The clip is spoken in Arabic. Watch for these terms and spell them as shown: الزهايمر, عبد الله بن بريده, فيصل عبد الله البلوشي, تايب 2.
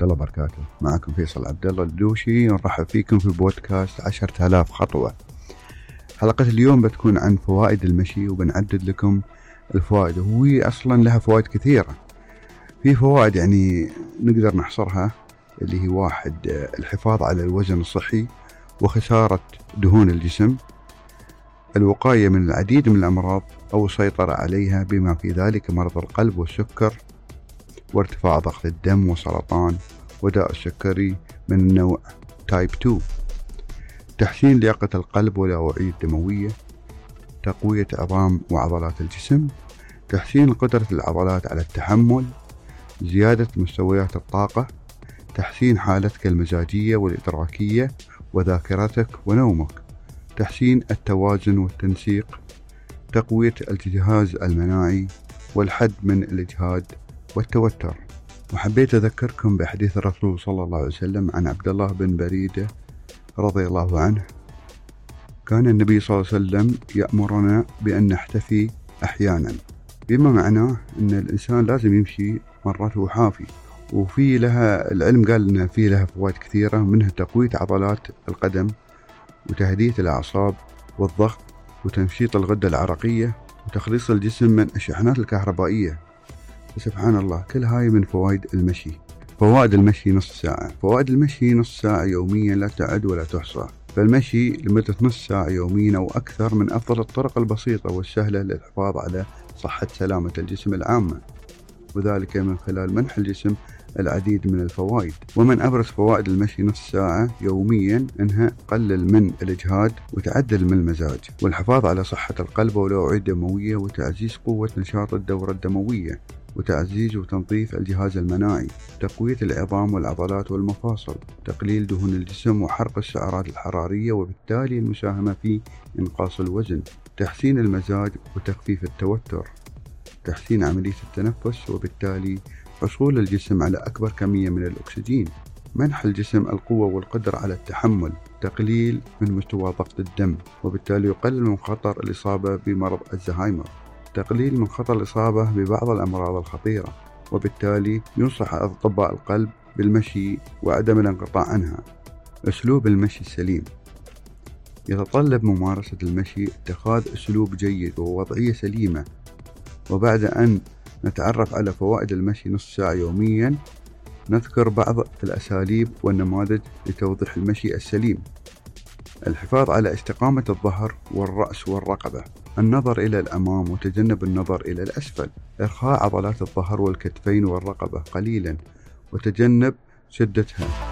ورحمة الله وبركاته. معكم فيصل عبد الله البلوشي، نرحب فيكم في بودكاست 10,000 خطوة. حلقة اليوم بتكون عن فوائد المشي، وبنعدد لكم الفوائد، وهي أصلا لها فوائد كثيرة. في فوائد يعني نقدر نحصرها، اللي هي واحد، الحفاظ على الوزن الصحي وخسارة دهون الجسم، الوقاية من العديد من الأمراض أو السيطرة عليها بما في ذلك مرض القلب والسكر وارتفاع ضغط الدم وسرطان وداء السكري من النوع تايب 2، تحسين لياقة القلب والأوعية الدموية، تقوية عظام وعضلات الجسم، تحسين قدرة العضلات على التحمل، زيادة مستويات الطاقة، تحسين حالتك المزاجية والإدراكية وذاكرتك ونومك، تحسين التوازن والتنسيق، تقوية الجهاز المناعي والحد من الإجهاد والتوتر. وحبيت أذكركم بحديث الرسول صلى الله عليه وسلم عن عبد الله بن بريده رضي الله عنه. كان النبي صلى الله عليه وسلم يأمرنا بأن نحتفي أحيانا، بما معناه أن الإنسان لازم يمشي مرته حافي. وفي لها العلم قال أن في لها فوائد كثيرة، منها تقوية عضلات القدم وتهدئة الأعصاب والضغط وتنشيط الغدة العرقية وتخليص الجسم من الشحنات الكهربائية. سبحان الله، كل هاي من فوائد المشي. فوائد المشي نص ساعة، فوائد المشي نص ساعة يوميا لا تعد ولا تحصى. فالمشي لمدة نص ساعة يوميا أو أكثر من أفضل الطرق البسيطة والسهلة للحفاظ على صحة سلامة الجسم العامة، وذلك من خلال منح الجسم العديد من الفوائد. ومن أبرز فوائد المشي نص ساعة يوميا أنها تقلل من الإجهاد وتعدل من المزاج، والحفاظ على صحة القلب والأوعية الدموية، وتعزيز قوة نشاط الدورة الدموية، وتعزيز وتنظيف الجهاز المناعي، تقوية العظام والعضلات والمفاصل، تقليل دهون الجسم وحرق السعرات الحرارية، وبالتالي المساهمة في إنقاص الوزن، تحسين المزاج وتخفيف التوتر، تحسين عملية التنفس، وبالتالي حصول الجسم على أكبر كمية من الأكسجين، منح الجسم القوة والقدرة على التحمل، تقليل من مستوى ضغط الدم، وبالتالي يقلل من خطر الإصابة بمرض الزهايمر، تقليل من خطر الإصابة ببعض الأمراض الخطيرة، وبالتالي ينصح أطباء القلب بالمشي وعدم الانقطاع عنها. أسلوب المشي السليم يتطلب ممارسة المشي اتخاذ أسلوب جيد ووضعية سليمة. وبعد أن نتعرف على فوائد المشي نص ساعة يوميا، نذكر بعض الأساليب والنماذج لتوضيح المشي السليم. الحفاظ على استقامة الظهر والرأس والرقبة، النظر إلى الأمام وتجنب النظر إلى الأسفل، إرخاء عضلات الظهر والكتفين والرقبة قليلا وتجنب شدتها.